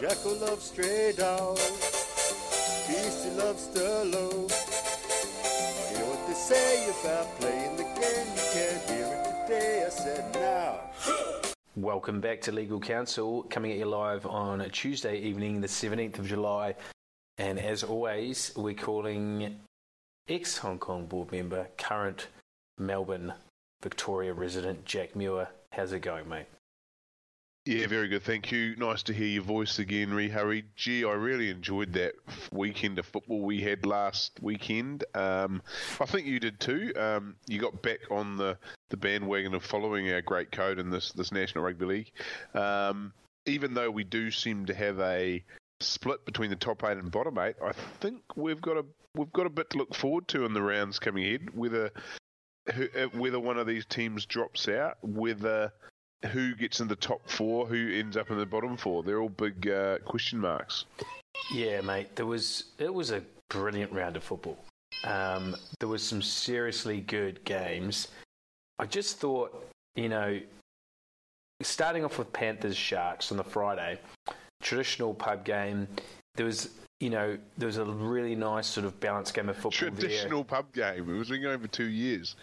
Jacko loves stray dogs. Beastie loves the low. Hear what they say about playing the game. You can't hear it today, I said now. Welcome back to Legal Counsel, coming at you live on Tuesday evening, the 17th of July. And as always, we're calling ex-Hong Kong board member, current Melbourne, Victoria resident, Jack Muir. How's it going, mate? Yeah, very good, thank you. Nice to hear your voice again, Rehuri. Gee, I really enjoyed that weekend of football we had last weekend. I think you did too. You got back on the bandwagon of following our great code in this National Rugby League. Even though we do seem to have a split between the top 8 and bottom 8, I think we've got a bit to look forward to in the rounds coming ahead. Whether one of these teams drops out, whether who gets in the top 4, who ends up in the bottom 4, they're all big question marks. Yeah, mate, it was a brilliant round of football. There was some seriously good games. I just thought, starting off with Panthers Sharks on the Friday, traditional pub game, there was a really nice sort of balanced game of football. Traditional pub game. It was been going for 2 years.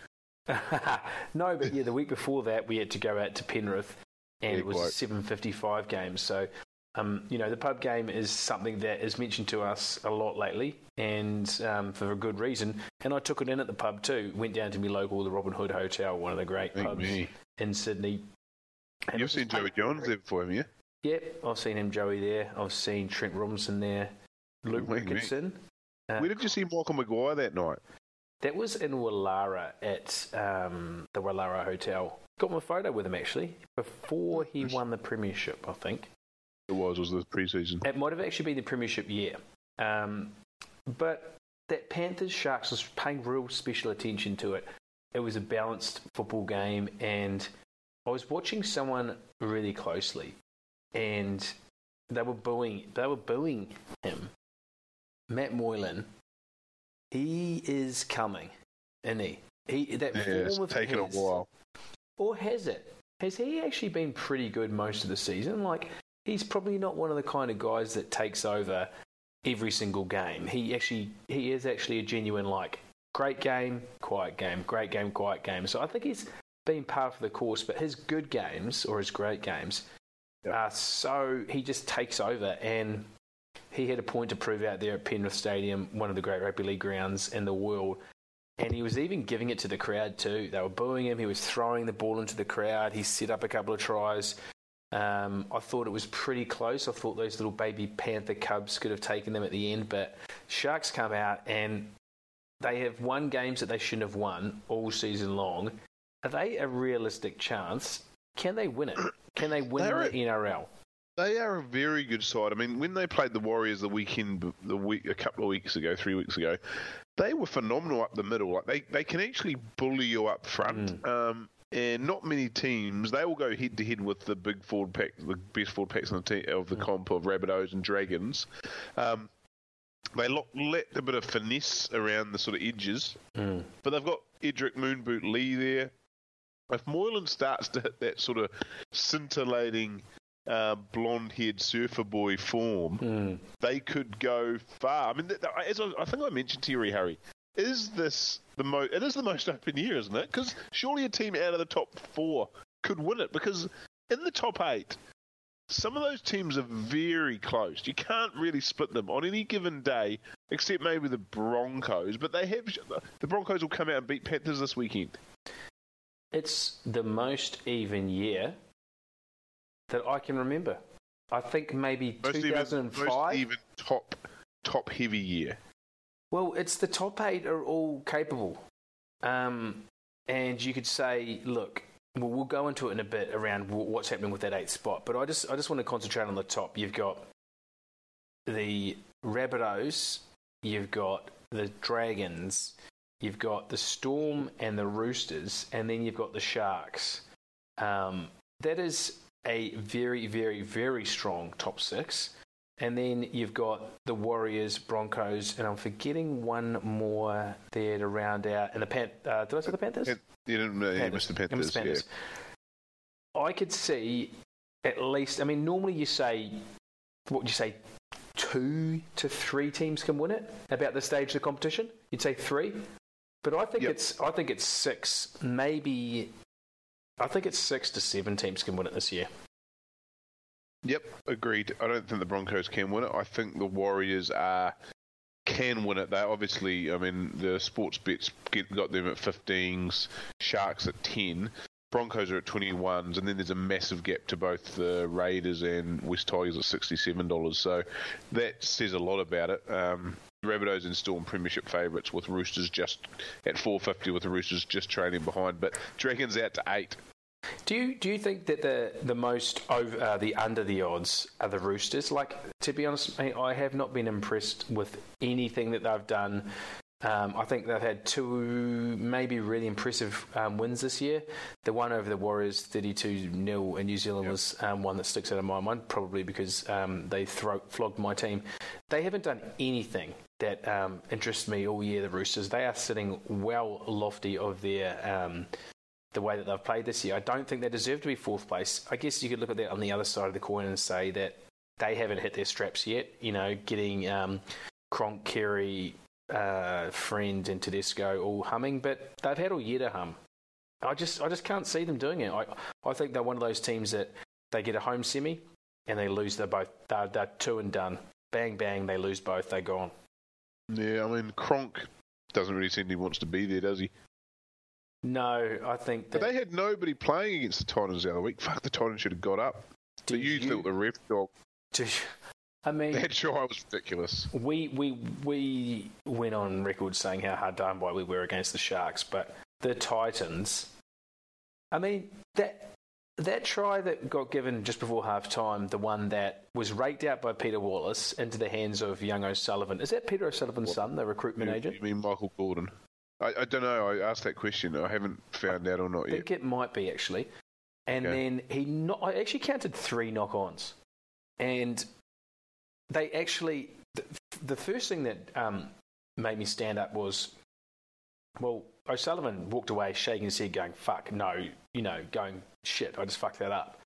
No, but yeah, the week before that we had to go out to Penrith, and it was a 7:55 game. So, the pub game is something that is mentioned to us a lot lately, and for a good reason. And I took it in at the pub too. Went down to me local, the Robin Hood Hotel, one of the great pubs in Sydney. And you've seen Joey Jones there before, haven't you? Yep, I've seen Joey there. I've seen Trent Robinson there. Luke Wilkinson. Where did you see Michael Maguire that night? That was in Wallara at the Wallara Hotel. Got my photo with him, actually, before he won the premiership, I think. It was the pre-season. It might have actually been the premiership year. But that Panthers-Sharks was paying real special attention to it. It was a balanced football game, and I was watching someone really closely, and they were booing him. Matt Moylan. He is coming, isn't he? It's taken a while. Or has it? Has he actually been pretty good most of the season? Like, he's probably not one of the kind of guys that takes over every single game. He is actually a genuine, like, great game, quiet game, great game, quiet game. So I think he's been par for the course, but his good games, or his great games, he just takes over, and he had a point to prove out there at Penrith Stadium, one of the great rugby league grounds in the world. And he was even giving it to the crowd too. They were booing him. He was throwing the ball into the crowd. He set up a couple of tries. I thought it was pretty close. I thought those little baby Panther Cubs could have taken them at the end. But Sharks come out and they have won games that they shouldn't have won all season long. Are they a realistic chance? Can they win it? Can they win the NRL? They are a very good side. I mean, when they played the Warriors a couple of weeks ago, 3 weeks ago, they were phenomenal up the middle. Like they can actually bully you up front. And not many teams, they all go head to head with the big forward pack, the best forward packs on the team, of the comp of Rabbitohs and Dragons. They let a bit of finesse around the sort of edges, but they've got Edric Moonboot Lee there. If Moylan starts to hit that sort of scintillating, blonde-haired surfer boy form, they could go far. I mean, as I think I mentioned to you, Rehuri, it is the most open year, isn't it? Because surely a team out of the top 4 could win it, because in the top 8, some of those teams are very close. You can't really split them on any given day, except maybe the Broncos, but the Broncos will come out and beat Panthers this weekend. It's the most even year that I can remember. I think maybe 2005. Most even top heavy year. Well, it's the top 8 are all capable. And you could say, look, we'll go into it in a bit around what's happening with that 8th spot. But I just want to concentrate on the top. You've got the Rabbitohs. You've got the Dragons. You've got the Storm and the Roosters. And then you've got the Sharks. That is a very, very, very strong top 6. And then you've got the Warriors, Broncos, and I'm forgetting one more there to round out. And did I say the Panthers? You didn't know, Panthers. Mr. Panthers. Panthers. Yeah. I could see at least, I mean, normally you say what would you say, 2 to 3 teams can win it about this stage of the competition? You'd say 3? But I think it's 6, maybe. I think it's 6 to 7 teams can win it this year. Yep, agreed. I don't think the Broncos can win it. I think the Warriors can win it. They obviously, I mean, the sports bets got them at 15s, Sharks at 10, Broncos are at 21s, and then there's a massive gap to both the Raiders and West Tigers at $67. So that says a lot about it. Rabbitohs and Storm premiership favourites, with Roosters just at 450, with the Roosters just trailing behind, but Dragons out to 8. Do you think that the most over the under the odds are the Roosters? Like, to be honest, I have not been impressed with anything that they've done. I think they've had 2 maybe really impressive wins this year. The one over the Warriors, 32-0 in New Zealand, was one that sticks out of my mind, probably because they flogged my team. They haven't done anything that interests me all year, the Roosters. They are sitting well lofty of their... the way that they've played this year. I don't think they deserve to be 4th place. I guess you could look at that on the other side of the coin and say that they haven't hit their straps yet. You know, getting Cronk, Kerry, Friend and Tedesco all humming, but they've had all year to hum. I just can't see them doing it. I think they're one of those teams that they get a home semi and they lose. They're 2 and done. Bang, bang, they lose both. They're gone. Yeah, I mean, Cronk doesn't really seem he wants to be there, does he? No, I think that... But they had nobody playing against the Titans the other week. Fuck, the Titans should have got up. But you thought the ref dog... I mean... That try was ridiculous. We went on record saying how hard done by we were against the Sharks, but the Titans... I mean, that try that got given just before half-time, the one that was raked out by Peter Wallace into the hands of young O'Sullivan. Is that Peter O'Sullivan's son, the recruitment agent? You mean Michael Gordon? I don't know. I asked that question. I haven't found out or not yet. I think it might be, actually. And then I actually counted 3 knock-ons. And they actually... The first thing that made me stand up was... Well, O'Sullivan walked away shaking his head going, fuck, no, you know, going, shit, I just fucked that up.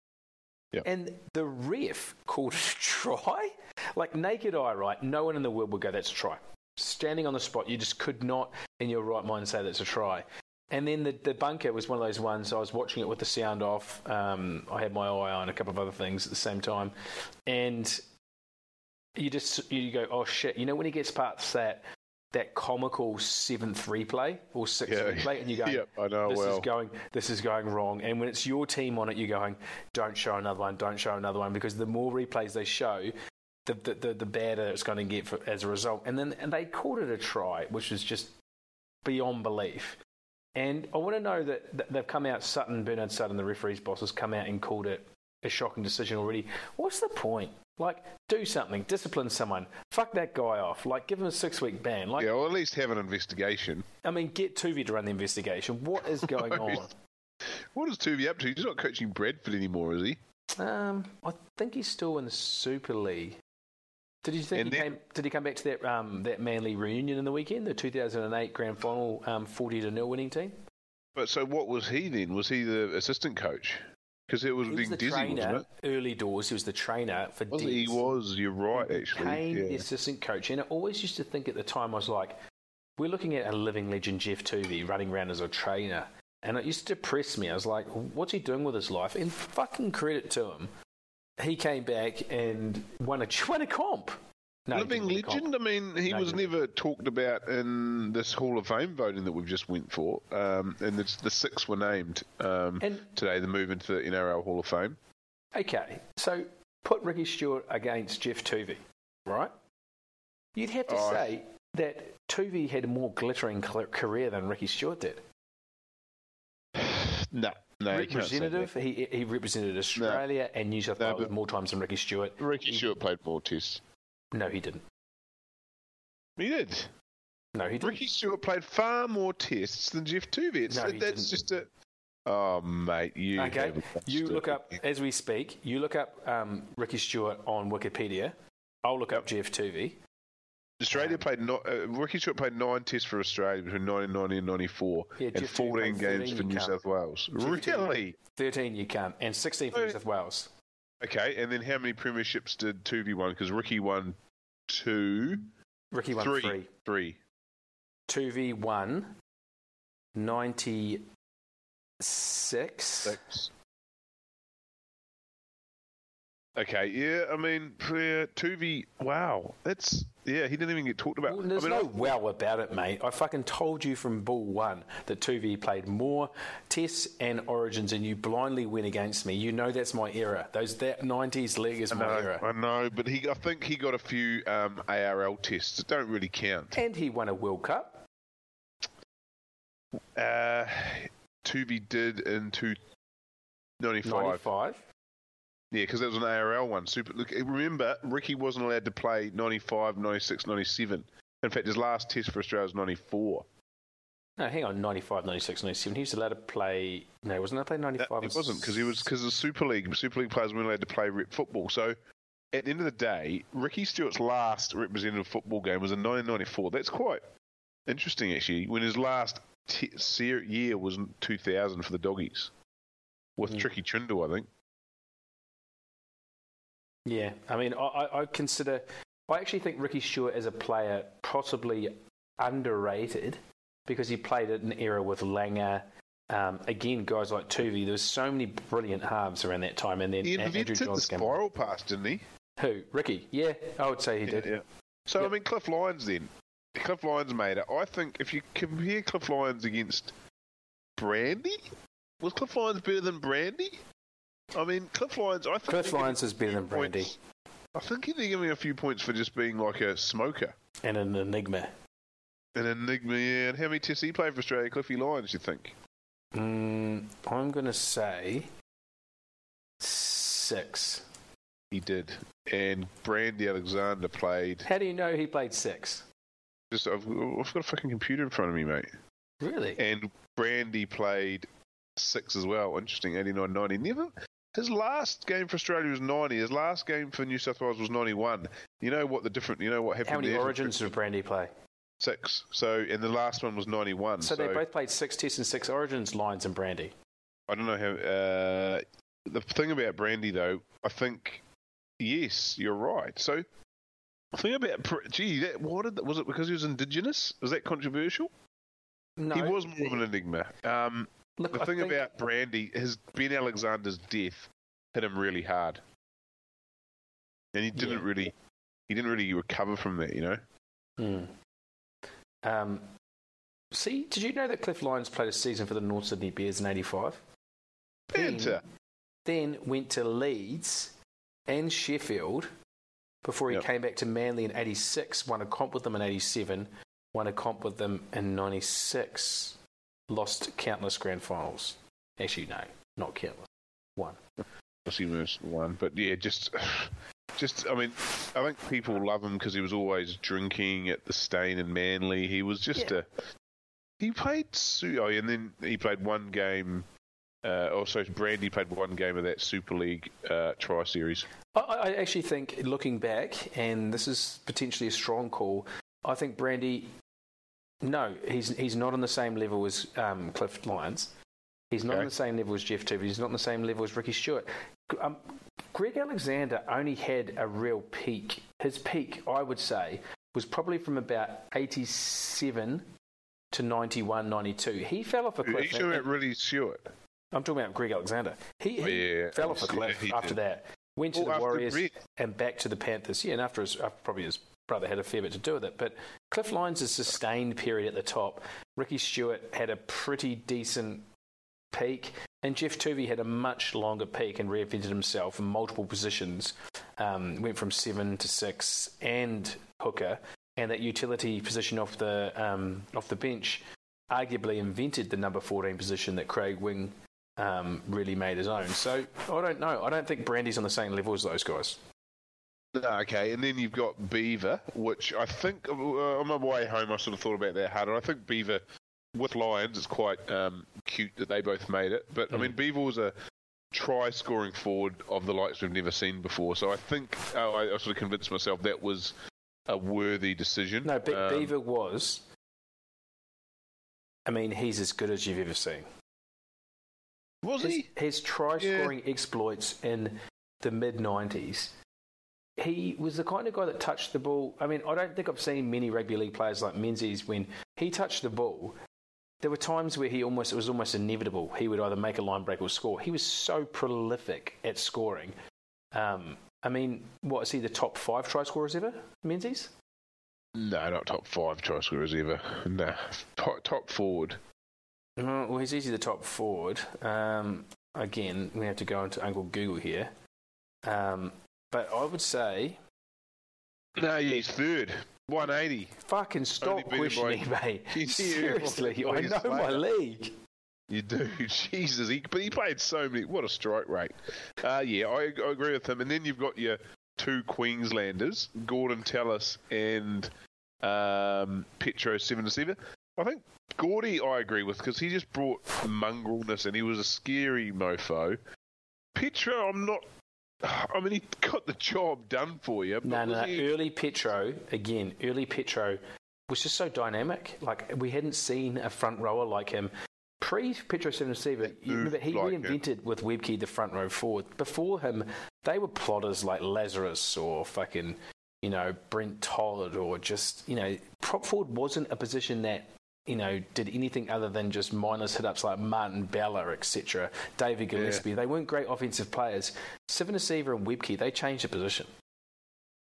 Yep. And the ref called it a try? Like, naked eye, right? No one in the world would go, that's a try. Standing on the spot, you just could not, in your right mind, say that's a try. And then the bunker was one of those ones. I was watching it with the sound off. I had my eye on a couple of other things at the same time, and you go, oh shit! You know when he gets past that comical 7th replay or 6th replay, and you go, yep, I know, this is going wrong. And when it's your team on it, you're going, don't show another one, because the more replays they show, the better it's going to get as a result. And they called it a try, which is just beyond belief. And I want to know that they've come out, Bernard Sutton, the referee's boss, has come out and called it a shocking decision already. What's the point? Like, do something, discipline someone, fuck that guy off, like, give him a 6-week ban. Like, yeah, or at least have an investigation. I mean, get Toovey to run the investigation. What is going on? What is Toovey up to? He's not coaching Bradford anymore, is he? I think he's still in the Super League. Did you think did he come back to that Manly reunion in the weekend, the 2008 grand final 40-0 winning team? But so what was he then? Was he the assistant coach? Because it was being Desi, wasn't it? Early doors, he was the trainer for Desi. He was, you're right, actually. He became the assistant coach. And I always used to think at the time, I was like, we're looking at a living legend, Jeff Toovey, running around as a trainer. And it used to depress me. I was like, what's he doing with his life? And fucking credit to him. He came back and won a comp. No, living legend. I mean, he was never talked about in this Hall of Fame voting that we've just went for. And it's the 6 were named today, the move into the NRL Hall of Fame. Okay, so put Ricky Stewart against Jeff Toovey, right? You'd have to say that Toovey had a more glittering career than Ricky Stewart did. No, representative. He represented Australia and New South Wales more times than Ricky Stewart. Ricky Stewart played more tests. No, he didn't. He did. No, he didn't. Ricky Stewart played far more tests than Jeff Toovey. That's just a... Oh, mate, you... Okay, you look up, as we speak, Ricky Stewart on Wikipedia. I'll look up Jeff Toovey. Australia Ricky Stewart played 9 tests for Australia between 1990 and 94, and 14 games for New South Wales. Really? 13 you can't, and 16 for New South Wales. Okay, and then how many premierships did Toovey win? Because Ricky won two. Ricky won three. Toovey won 96. Okay, yeah, I mean, Toovey, wow. That's, yeah, he didn't even get talked about. Well, there's no about it, mate. I fucking told you from Bull 1 that Toovey played more tests and origins, and you blindly went against me. You know that's my era. That 90s league is my era. I know, but I think he got a few ARL tests that don't really count. And he won a World Cup. Toovey did in 95. Yeah, because that was an ARL one. Super. Look, remember, Ricky wasn't allowed to play 95, 96, 97. In fact, his last test for Australia was 94. No, hang on, 95, 96, 97. He was allowed to play... No, he wasn't allowed to play 95. No, he wasn't, because the Super League. Super League players weren't allowed to play rep football. So, at the end of the day, Ricky Stewart's last representative football game was in 1994. That's quite interesting, actually, when his last year was 2000 for the Doggies. With Tricky Trindle, I think. Yeah, I mean, I actually think Ricky Stewart as a player possibly underrated because he played at an era with Langer. Again, guys like Toovey. There was so many brilliant halves around that time. And then he invented Andrew Johnson. The spiral pass, didn't he? Who? Ricky? Yeah, I would say he did. Yeah. So, I mean, Cliff Lyons then. Cliff Lyons made it. I think if you compare Cliff Lyons against Brandy, was Cliff Lyons better than Brandy? I mean, Cliff Lyons... I think Cliff Lyons is better than Brandy. I think he'd give me a few points for just being like a smoker. And an enigma. Yeah. And how many tests he played for Australia, Cliffy Lyons, you think? I'm going to say 6. He did. And Brandy Alexander played... How do you know he played 6? Just I've got a fucking computer in front of me, mate. Really? And Brandy played 6 as well. Interesting. 89, 90. Never... His last game for Australia was 90. His last game for New South Wales was 91. You know what happened there? How many origins did Brandy play? 6. So, and the last one was 91. So they both played 6 tests and 6 origins, Lyons and Brandy. I don't know how... the thing about Brandy, though, I think... Yes, you're right. So, the thing about... was it because he was Indigenous? Was that controversial? No. He was more of an enigma. Look, I think about Brandy, Ben Alexander's death hit him really hard, and he didn't really recover from that, you know. Mm. See, did you know that Cliff Lyons played a season for the North Sydney Bears in '85? Then went to Leeds and Sheffield before he came back to Manly in '86. Won a comp with them in '87. Won a comp with them in '96. Lost countless grand finals. Actually, no, not countless. One. One, but yeah, just. I mean, I think people love him because he was always drinking at the Stain in Manly. He was just He played. Oh, and then he played one game. Also, Brandy played one game of that Super League Tri Series. I actually think, looking back, and this is potentially a strong call, I think Brandy. No, he's not on the same level as Cliff Lyons. He's not on the same level as Jeff Toovey. He's not on the same level as Ricky Stewart. Greg Alexander only had a real peak. His peak, I would say, was probably from about 87 to 91, 92. He fell off a cliff. Are you talking about Ricky Stewart? I'm talking about Greg Alexander. He fell off a cliff after that. Went to the Warriors and back to the Panthers. Yeah, and after probably his brother had a fair bit to do with it, but Cliff Lyons' sustained period at the top, Ricky Stewart had a pretty decent peak, and Jeff Toovey had a much longer peak and reinvented himself in multiple positions, went from 7 to 6 and hooker, and that utility position off the bench arguably invented the number 14 position that Craig Wing really made his own. So I don't know. I don't think Brandy's on the same level as those guys. Okay, and then you've got Beaver, which I think, on my way home, I sort of thought about that harder. I think Beaver, with Lions, it's quite cute that they both made it. But, I mean, Beaver was a try-scoring forward of the likes we've never seen before. So I think I sort of convinced myself that was a worthy decision. No, but Beaver was... I mean, he's as good as you've ever seen. Was he? His try-scoring exploits in... the mid-90s, he was the kind of guy that touched the ball. I mean, I don't think I've seen many rugby league players like Menzies. When he touched the ball, there were times where it was almost inevitable. He would either make a line break or score. He was so prolific at scoring. I mean, what, is he the top 5 try scorers ever, Menzies? No, not top 5 try scorers ever. No, top forward. Well, he's easily the top forward. Again, we have to go into Uncle Google here. But I would say... No, yeah, he's third. 180. Fucking stop questioning me, mate. Seriously, I know my league. You do. Jesus. But he played so many. What a strike rate. Yeah, I agree with him. And then you've got your two Queenslanders, Gordon Tallis and Petro 7-7. I think Gordy I agree with because he just brought mongrelness and he was a scary mofo. Petro, I'm not... I mean, he got the job done for you. Early Petro was just so dynamic. Like, we hadn't seen a front rower like him. Pre-Petro 7-7, you remember, he like reinvented it with Webcke, the front row forward. Before him, they were plotters like Lazarus or fucking, you know, Brent Todd or just, you know, prop forward wasn't a position that, you know, did anything other than just mindless hit-ups like Martin Bella, etc., David Gillespie. Yeah. They weren't great offensive players. Sivanaseva and Webcke, they changed the position.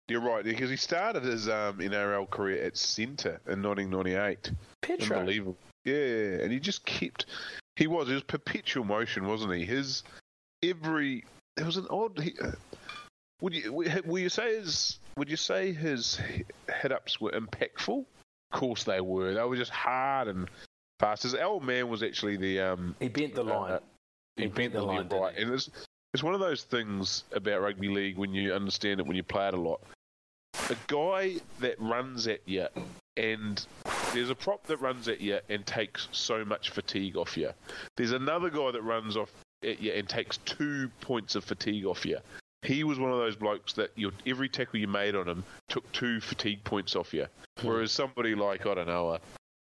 You're right, because he started his NRL career at centre in 1998. Petro. Unbelievable. Yeah, and he just kept... He was perpetual motion, wasn't he? His every... It was an odd... Would you say his hit-ups were impactful? Of course they were. They were just hard and fast. His old man was actually the... he bent the line. He bent the line, right. And it's one of those things about rugby league when you understand it, when you play it a lot. A guy that runs at you and... There's a prop that runs at you and takes so much fatigue off you. There's another guy that runs off at you and takes 2 points of fatigue off you. He was one of those blokes that every tackle you made on him took 2 fatigue points off you. Whereas somebody like, I don't know,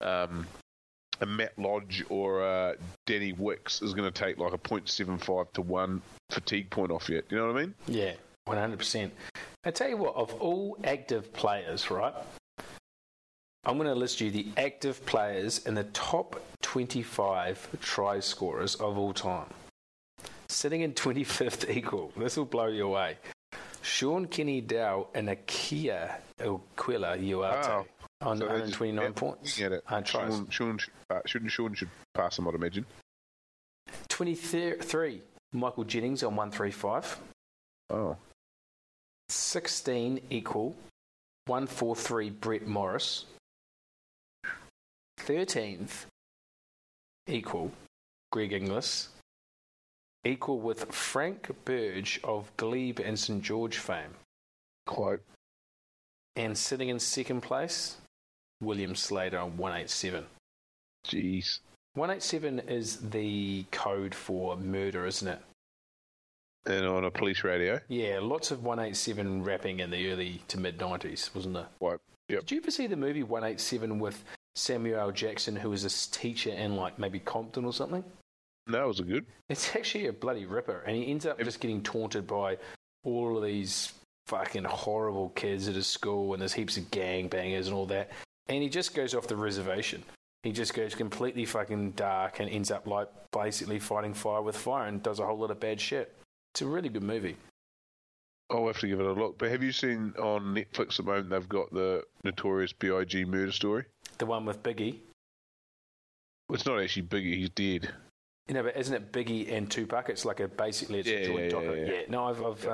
a Matt Lodge or a Danny Wicks is going to take like a 0.75 to 1 fatigue point off you. You know what I mean? Yeah, 100%. I tell you what, of all active players, right, I'm going to list you the active players in the top 25 try scorers of all time. Sitting in 25th equal. This will blow you away. Sean Kenny Dow and Akia Okwela Uarte on 129 points. Get it. Sean should pass him, I'd imagine. 23, Michael Jennings on 135. Oh. 16 equal, 143 Brett Morris. 13th, equal, Greg Inglis, equal with Frank Burge of Glebe and St. George fame. Quote. And sitting in second place, William Slater on 187. Jeez. 187 is the code for murder, isn't it? And on a police radio? Yeah, lots of 187 rapping in the early to mid-90s, wasn't there? Quote. Yep. Did you ever see the movie 187 with... Samuel L. Jackson, who was a teacher in, like, maybe Compton or something? No, was it good? It's actually a bloody ripper, and he ends up just getting taunted by all of these fucking horrible kids at his school, and there's heaps of gangbangers and all that, and he just goes off the reservation. He just goes completely fucking dark and ends up, like, basically fighting fire with fire and does a whole lot of bad shit. It's a really good movie. I'll have to give it a look, but have you seen on Netflix at the moment they've got the Notorious B.I.G. murder story? The one with Biggie. Well, it's not actually Biggie, he's dead. You know, but isn't it Biggie and Tupac? It's like a joint document. Yeah. No, I've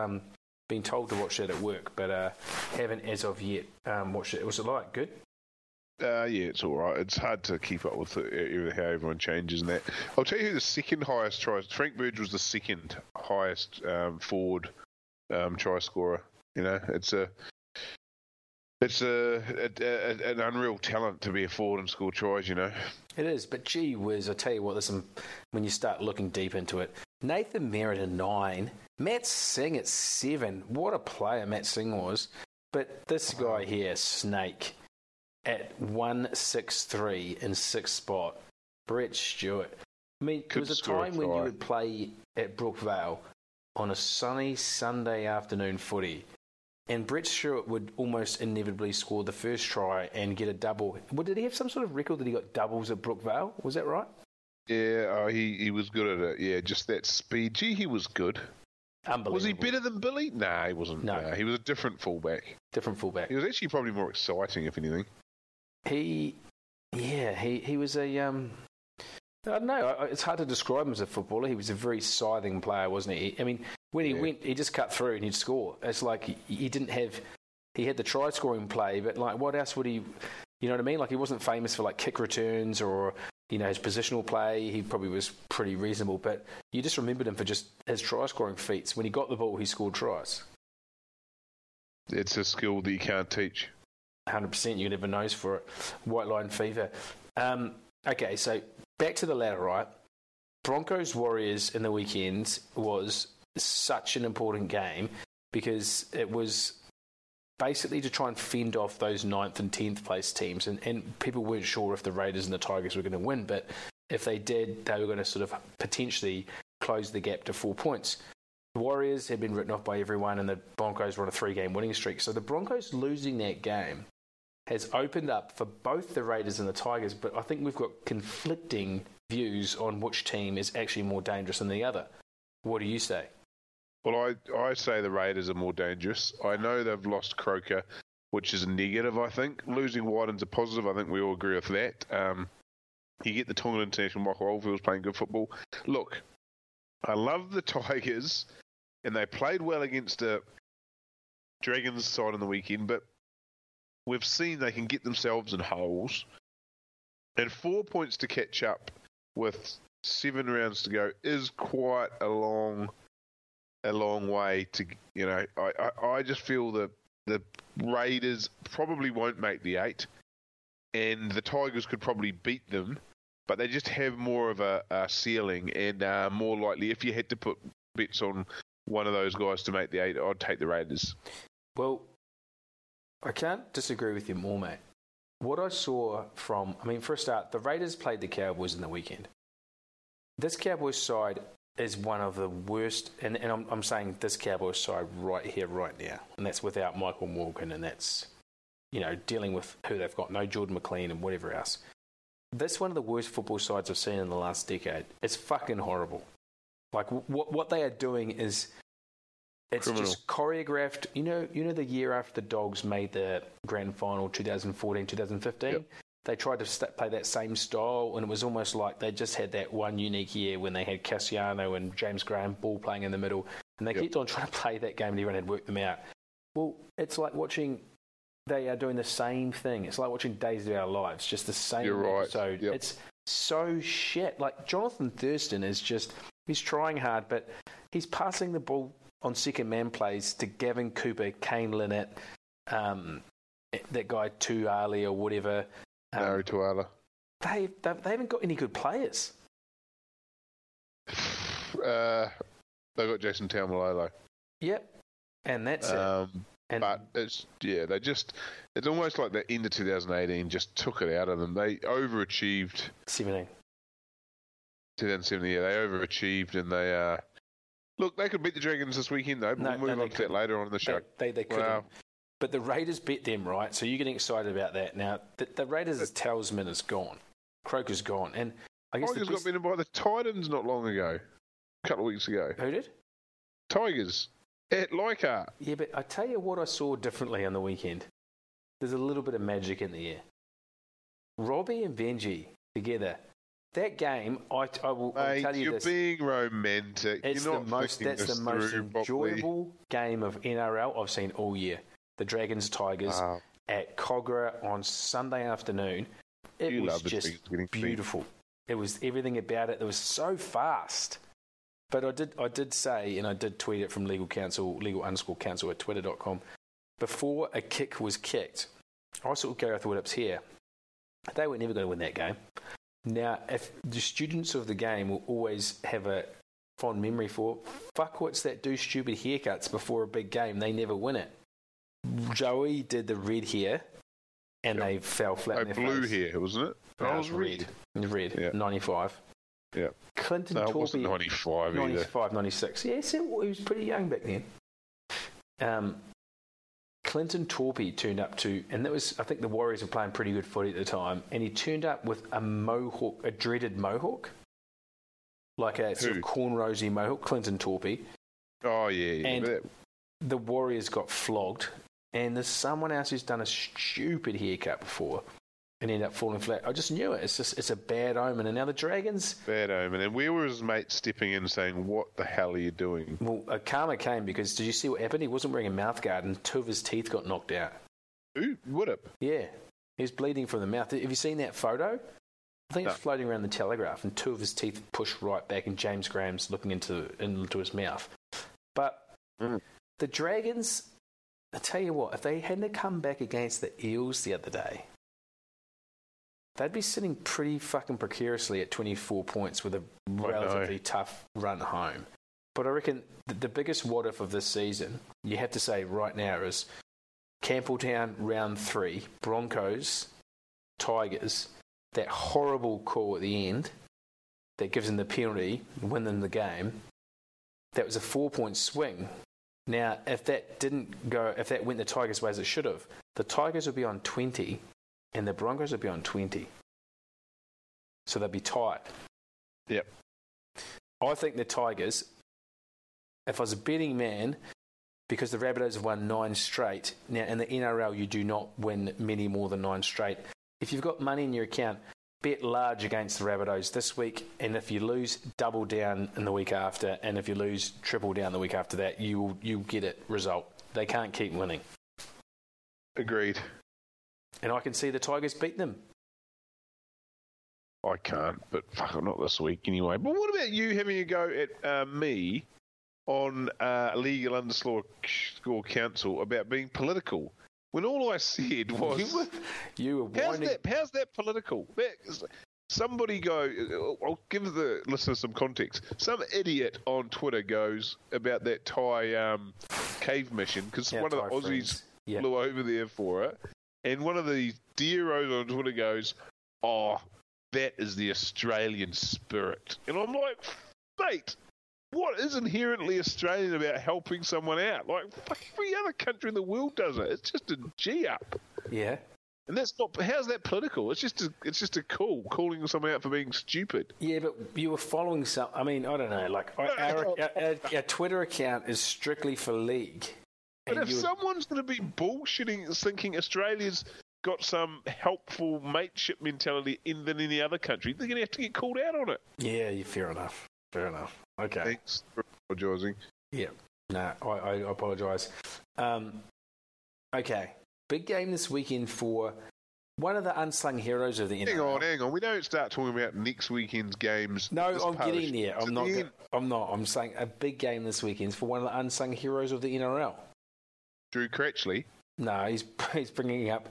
been told to watch that at work, but haven't as of yet watched it. Was it like good? Yeah, it's all right. It's hard to keep up with how everyone changes and that. I'll tell you who the second highest tries. Frank Burge was the second highest forward try scorer. You know, It's an unreal talent to be a forward and score tries, you know. It is, but gee whiz, I tell you what, listen, when you start looking deep into it, Nathan Merritt at 9, Matt Singh at 7. What a player Matt Singh was. But this guy here, Snake, at 163 in 6th spot, Brett Stewart. I mean, there was a time when you would play at Brookvale on a sunny Sunday afternoon footy, and Brett Stewart would almost inevitably score the first try and get a double. Well, did he have some sort of record that he got doubles at Brookvale? Was that right? Yeah, he was good at it. Yeah, just that speed. Gee, he was good. Unbelievable. Was he better than Billy? Nah, he wasn't. No. He was a different fullback. He was actually probably more exciting, if anything. He was a... I don't know. It's hard to describe him as a footballer. He was a very scything player, wasn't he? I mean, when he went, he just cut through and he'd score. It's like he didn't have... He had the try-scoring play, but like, what else would he... You know what I mean? Like, he wasn't famous for like kick returns or... You know, his positional play, he probably was pretty reasonable, but you just remembered him for just his try-scoring feats. When he got the ball, he scored tries. It's a skill that you can't teach. 100%, you never nose for it. White line fever. Okay, so back to the ladder, right? Broncos Warriors in the weekend was such an important game because it was basically to try and fend off those 9th and 10th place teams. And people weren't sure if the Raiders and the Tigers were going to win, but if they did, they were going to sort of potentially close the gap to 4 points. The Warriors had been written off by everyone, and the Broncos were on a 3-game winning streak. So the Broncos losing that game has opened up for both the Raiders and the Tigers, but I think we've got conflicting views on which team is actually more dangerous than the other. What do you say? Well, I say the Raiders are more dangerous. I know they've lost Croker, which is a negative, I think. Losing Wyden's a positive. I think we all agree with that. You get the Tongan international Michael Oldfield's playing good football. Look, I love the Tigers, and they played well against the Dragons side on the weekend, but we've seen they can get themselves in holes. And 4 points to catch up with 7 rounds to go is quite a long way to, you know, I just feel that the Raiders probably won't make the 8, and the Tigers could probably beat them, but they just have more of a ceiling, and more likely, if you had to put bets on one of those guys to make the 8, I'd take the Raiders. Well, I can't disagree with you more, mate. What I saw from, I mean, for a start, the Raiders played the Cowboys in the weekend. This Cowboys side is one of the worst, and I'm saying this Cowboys side right here, right now, and that's without Michael Morgan, and that's, you know, dealing with who they've got, no Jordan McLean and whatever else. That's one of the worst football sides I've seen in the last decade. It's fucking horrible. Like, what they are doing is, it's criminal. Just choreographed. You know the year after the Dogs made the grand final, 2014, 2015? Yep. They tried to play that same style, and it was almost like they just had that one unique year when they had Cassiano and James Graham Ball playing in the middle, and they kept on trying to play that game, and everyone had worked them out. Well, it's like watching... They are doing the same thing. It's like watching Days of Our Lives, just the same episode. Yep. It's so shit. Like, Jonathan Thurston is just... He's trying hard, but he's passing the ball on second-man plays to Gavin Cooper, Kane Lynette, that guy Tuali or whatever... No, Tuala. They haven't got any good players. They got Jason Taumalolo. Yep, and that's it. And but it's they just, it's almost like the end of 2018 just took it out of them. They overachieved. 2017. Yeah, they overachieved, and they look, they could beat the Dragons this weekend though. But we'll move on to that later on in the show. They couldn't. Wow. But the Raiders bet them, right? So you're getting excited about that. Now, the Raiders' talisman is gone. Croker's gone. And I guess Tigers got beaten by the Titans not long ago, a couple of weeks ago. Who did? Tigers at Leichhardt. Yeah, but I tell you what I saw differently on the weekend. There's a little bit of magic in the air. Robbie and Benji together. That game, I will tell you this. You're being romantic. That's the most enjoyable game of NRL I've seen all year. The Dragons Tigers at Cogra on Sunday afternoon. It was just beautiful. It was everything about it. It was so fast. But I did say, and I did tweet it from legal_counsel at twitter.com, before a kick was kicked, I saw Gareth Widdop's here. They were never going to win that game. Now, if the students of the game will always have a fond memory for, fuckwits that do stupid haircuts before a big game, they never win it. Joey did the red hair, and they fell flat in their face. Blue hair, wasn't it? No, it was red. Red, 95. Yeah. Clinton Torpy. No, it wasn't 95 either. 95, 96. Yeah, he was pretty young back then. Clinton Torpy turned up to, and that was, I think the Warriors were playing pretty good footy at the time, and he turned up with a mohawk, a dreaded mohawk. Like a sort of cornrosy mohawk, Clinton Torpy. Oh, yeah. And the Warriors got flogged, and there's someone else who's done a stupid haircut before and ended up falling flat. I just knew it. It's just, it's a bad omen. And now the Dragons... Bad omen. And where were his mates stepping in saying, what the hell are you doing? Well, a karma came because, did you see what happened? He wasn't wearing a mouthguard and two of his teeth got knocked out. Who would have? Yeah. He was bleeding from the mouth. Have you seen that photo? I think it's floating around the Telegraph, and two of his teeth pushed right back, and James Graham's looking into his mouth. But the Dragons, I tell you what, if they hadn't have come back against the Eels the other day, they'd be sitting pretty fucking precariously at 24 points with a relatively tough run home. But I reckon the biggest what-if of this season, you have to say right now, is Campbelltown round 3, Broncos, Tigers... That horrible call at the end that gives them the penalty, win them the game, that was a 4-point swing. Now, if that didn't go, if that went the Tigers' way as it should have, the Tigers would be on 20 and the Broncos would be on 20. So they'd be tied. Yep. I think the Tigers, if I was a betting man, because the Rabbitohs have won 9 straight, now in the NRL you do not win many more than 9 straight. If you've got money in your account, bet large against the Rabbitohs this week, and if you lose, double down in the week after, and if you lose, triple down the week after that. You'll get a result. They can't keep winning. Agreed. And I can see the Tigers beat them. I can't, but fuck, I'm not this week anyway. But what about you having a go at me on Legal Underscore Council about being political? When all I said was, you were whining. How's that political? Somebody go, I'll give the listeners some context. Some idiot on Twitter goes about that Thai cave mission, because one of the Aussies flew over there for it. And one of the dearos on Twitter goes, oh, that is the Australian spirit. And I'm like, mate, what is inherently Australian about helping someone out? Like, every other country in the world does it. It's just a G-up. Yeah. And that's not... How's that political? It's just a calling someone out for being stupid. Yeah, but you were following some... I mean, I don't know. Like, our Twitter account is strictly for league. But if someone's going to be bullshitting, thinking Australia's got some helpful mateship mentality than any other country, they're going to have to get called out on it. Yeah, fair enough. Fair enough. Okay. Thanks for apologising. Yeah. No, I apologise. Okay. Big game this weekend for one of the unsung heroes of the NRL. Hang on. We don't start talking about next weekend's games. No, I'm getting there. I'm not. I'm saying a big game this weekend for one of the unsung heroes of the NRL. Drew Cratchley? No, he's bringing up...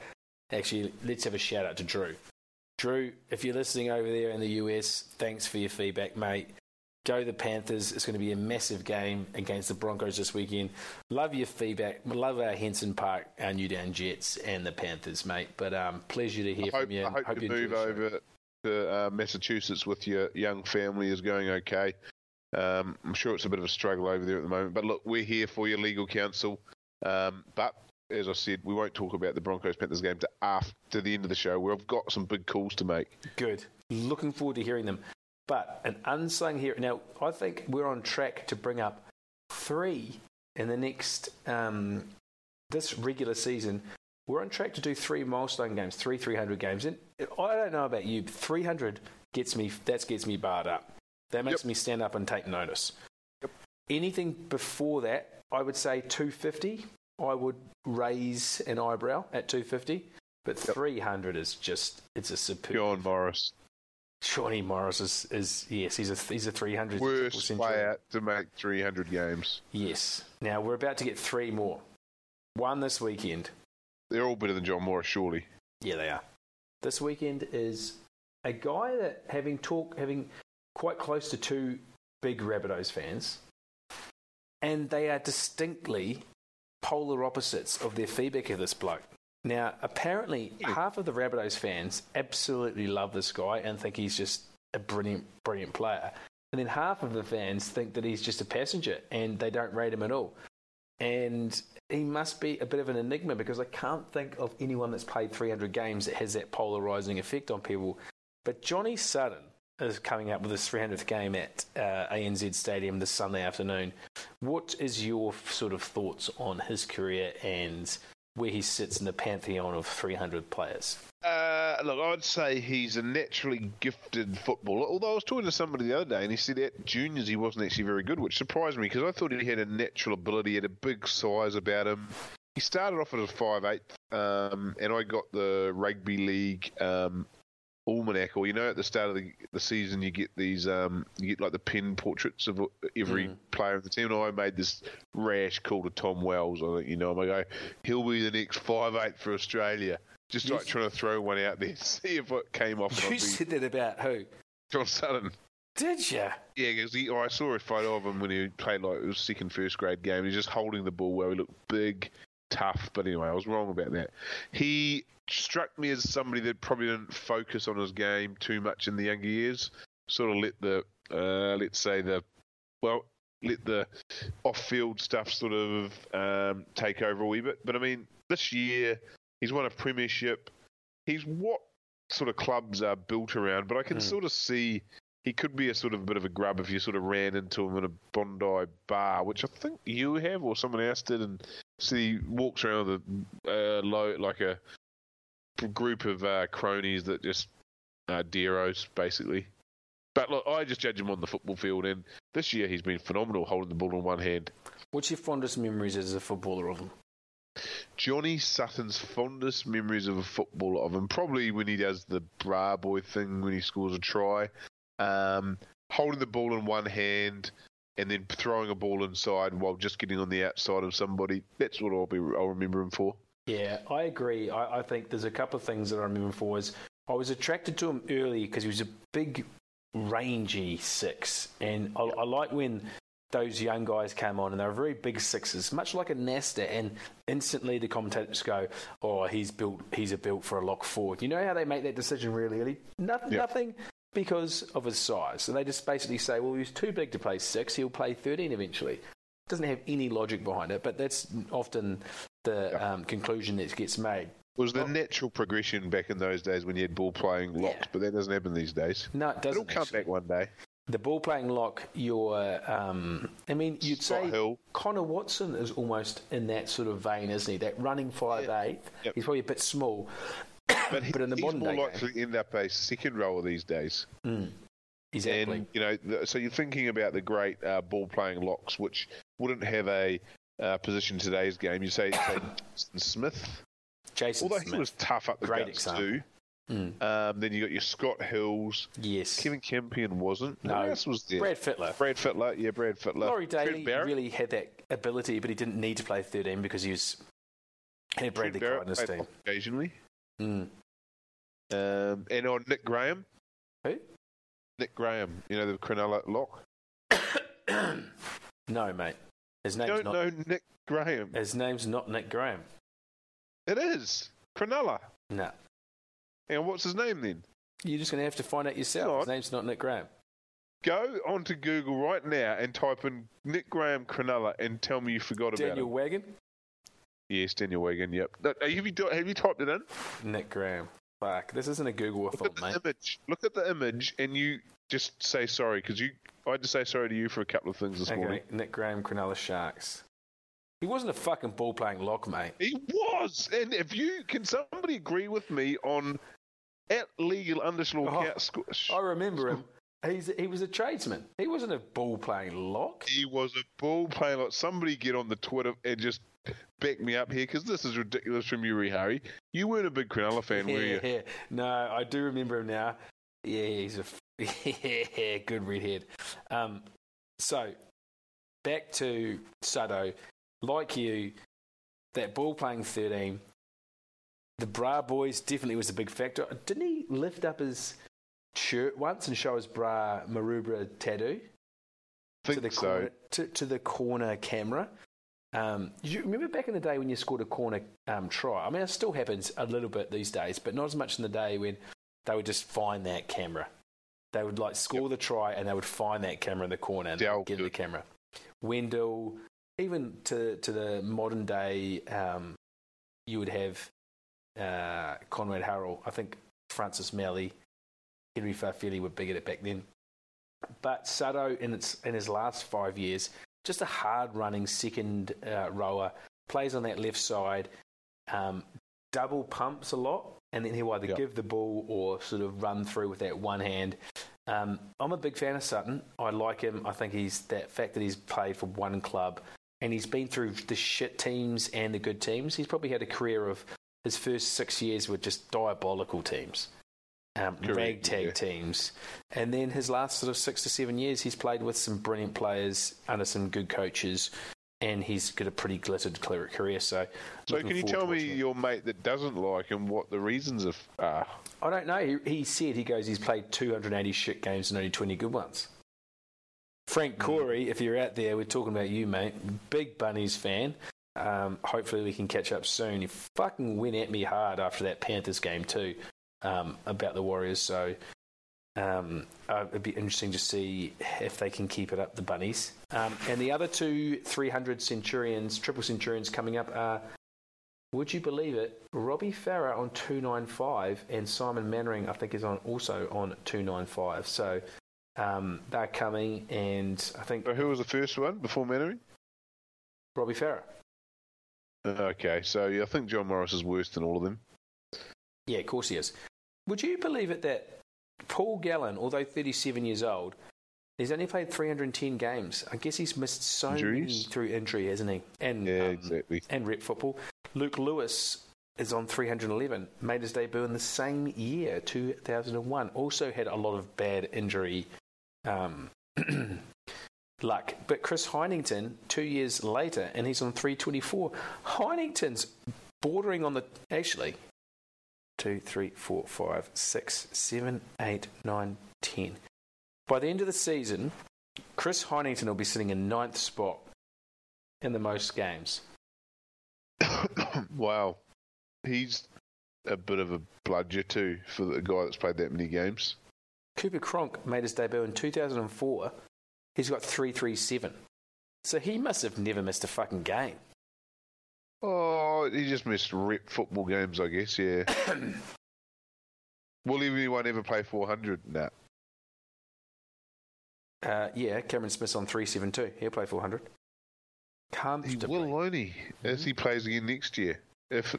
Actually, let's have a shout-out to Drew. Drew, if you're listening over there in the US, thanks for your feedback, mate. Go the Panthers. It's going to be a massive game against the Broncos this weekend. Love your feedback. Love our Henson Park, our Newtown Jets, and the Panthers, mate. But pleasure to hear from you. I hope you move over to Massachusetts with your young family is going okay. I'm sure it's a bit of a struggle over there at the moment. But look, we're here for your legal counsel. But as I said, we won't talk about the Broncos-Panthers game to after the end of the show, where I've got some big calls to make. Good. Looking forward to hearing them. But an unsung hero. Now, I think we're on track to bring up 3 in the next, this regular season. We're on track to do 3 milestone games, 3 300 games. And I don't know about you, but 300 gets me barred up. That makes me stand up and take notice. Yep. Anything before that, I would say 250. I would raise an eyebrow at 250. But 300 is just, it's a superb. John Morris. Johnny Morris is yes, he's a 300. Worst player to make 300 games. Yes. Now, we're about to get 3 more. 1 this weekend. They're all better than John Morris, surely. Yeah, they are. This weekend is a guy that, having quite close to 2 big Rabbitohs fans, and they are distinctly polar opposites of their feedback of this bloke. Now, apparently, half of the Rabbitohs fans absolutely love this guy and think he's just a brilliant, brilliant player. And then half of the fans think that he's just a passenger and they don't rate him at all. And he must be a bit of an enigma, because I can't think of anyone that's played 300 games that has that polarising effect on people. But Johnny Sutton is coming up with his 300th game at ANZ Stadium this Sunday afternoon. What is your sort of thoughts on his career and where he sits in the pantheon of 300 players? Look, I'd say he's a naturally gifted footballer, although I was talking to somebody the other day and he said at juniors he wasn't actually very good, which surprised me because I thought he had a natural ability, he had a big size about him. He started off as a 5'8", and I got the Rugby League almanac, or, you know, at the start of the season you get these, you get like the pen portraits of every player of the team, and I made this rash call to Tom Wells, I think, you know, I'm like, he'll be the next 5'8" for Australia. Just like trying to throw one out there, see if it came off. You said that about who? John Sutton. Did you? Yeah, because I saw a photo of him when he played, like, it was second, first grade game. He was just holding the ball well. He looked big, tough. But anyway, I was wrong about that. He struck me as somebody that probably didn't focus on his game too much in the younger years. Sort of let the, let the off-field stuff sort of take over a wee bit. But, I mean, this year... he's won a premiership. He's what sort of clubs are built around, but I can sort of see he could be a sort of bit of a grub if you sort of ran into him in a Bondi bar, which I think you have or someone else did, and see so he walks around with a low, like a group of cronies that just are deros, basically. But look, I just judge him on the football field, and this year he's been phenomenal holding the ball in one hand. What's your fondest memories as a footballer of him? Johnny Sutton's fondest memories of a footballer of him, probably when he does the bra boy thing when he scores a try, holding the ball in one hand and then throwing a ball inside while just getting on the outside of somebody. That's what I'll remember him for. Yeah, I agree. I think there's a couple of things that I remember him for. I was attracted to him early because he was a big, rangy six, and I like when those young guys came on and they were very big sixes, much like a Nasta, and instantly the commentators go, oh, he's built for a lock forward. You know how they make that decision really early? Nothing because of his size. So they just basically say, well, he's too big to play six, he'll play 13 eventually. Doesn't have any logic behind it, but that's often the conclusion that gets made. It was the natural progression back in those days when you had ball playing locks, but that doesn't happen these days. No, it doesn't. It'll come back one day. The ball-playing lock, you'd say Hill. Connor Watson is almost in that sort of vein, isn't he? That running 5'8". Yeah. Yep. He's probably a bit small. But in the modern day, he's more likely to end up a second rower these days. Mm. Exactly. And, you know, so you're thinking about the great ball-playing locks, which wouldn't have a position in today's game. You say Jason Smith. Although he was tough up the guts too. Then you got your Scott Hills. Yes. Kevin Campion wasn't. No. Who else was there? Brad Fittler. Yeah, Brad Fittler. Laurie Daly really had that ability, but he didn't need to play 13 because he had Bradley Clyde in his team. Occasionally. And on Nick Graham. Who? Nick Graham. You know, the Cronulla lock. No, mate. His name's not... You don't know Nick Graham. His name's not Nick Graham. It is. Cronulla. No. And what's his name then? You're just going to have to find out yourself. His name's not Nick Graham. Go onto Google right now and type in Nick Graham Cronulla and tell me you forgot about him. Daniel Wagon? Yes, Daniel Wagon, yep. No, have you typed it in? Nick Graham. Fuck, this isn't a Google fault, mate. Look at the image and you just say sorry, because I had to say sorry to you for a couple of things this morning. Nick Graham, Cronulla Sharks. He wasn't a fucking ball-playing lock, mate. He was! And can somebody agree with me on... at legal underslaw I remember him. He was a tradesman. He wasn't a ball-playing lock. He was a ball-playing lock. Somebody get on the Twitter and just back me up here, because this is ridiculous from you, Rehuri. You weren't a big Cronulla fan, were you? Yeah. No, I do remember him now. Yeah, he's a good redhead. So, back to Sutto. Like you, that ball-playing 13... the bra boys definitely was a big factor. Didn't he lift up his shirt once and show his bra Maroubra tattoo? To the corner camera. You remember back in the day when you scored a corner try? I mean, it still happens a little bit these days, but not as much in the day when they would just find that camera. They would like score the try and they would find that camera in the corner and get in the camera. Wendell, even to the modern day, you would have Conrad Harrell. I think Francis Malley, Henry Farfeli were big at it back then. But Sutto, in his last 5 years, just a hard-running second rower, plays on that left side, double pumps a lot, and then he'll either give the ball or sort of run through with that one hand. I'm a big fan of Sutton. I like him. I think he's that fact that he's played for one club, and he's been through the shit teams and the good teams. He's probably had a career of his first 6 years were just diabolical teams. Ragtag teams, and then his last sort of 6 to 7 years he's played with some brilliant players under some good coaches, and he's got a pretty glittered career. So can you tell me your mate that doesn't like him what the reasons are? I don't know. He said he's played 280 shit games and only 20 good ones. Frank Corey, if you're out there, we're talking about you, mate. Big Bunnies fan. Hopefully we can catch up soon. He fucking went at me hard after that Panthers game too. About the Warriors, so it'd be interesting to see if they can keep it up, the Bunnies. And the other two 300 Centurions, triple Centurions coming up are, would you believe it, Robbie Farah on 295 and Simon Mannering, I think, is also on 295. So they're coming, and I think... But who was the first one before Mannering? Robbie Farah. Okay, so I think John Morris is worse than all of them. Yeah, of course he is. Would you believe it that Paul Gallen, although 37 years old, he's only played 310 games. I guess he's missed so many through injury, hasn't he? And, exactly. And rep football. Luke Lewis is on 311, made his debut in the same year, 2001. Also had a lot of bad injury luck. But Chris Hynington, 2 years later, and he's on 324. Hynington's bordering on the... Actually... 2, 3, 4, 5, 6, 7, 8, 9, 10. By the end of the season, Chris Hynington will be sitting in ninth spot in the most games. Wow. He's a bit of a bludger too for the guy that's played that many games. Cooper Cronk made his debut in 2004. He's got 337. So he must have never missed a fucking game. Oh, he just missed rep football games, I guess, yeah. Will anyone ever play 400? Nah. Yeah, Cameron Smith's on 372. He'll play 400. Comfortably. He will, won't he? As he plays again next year, if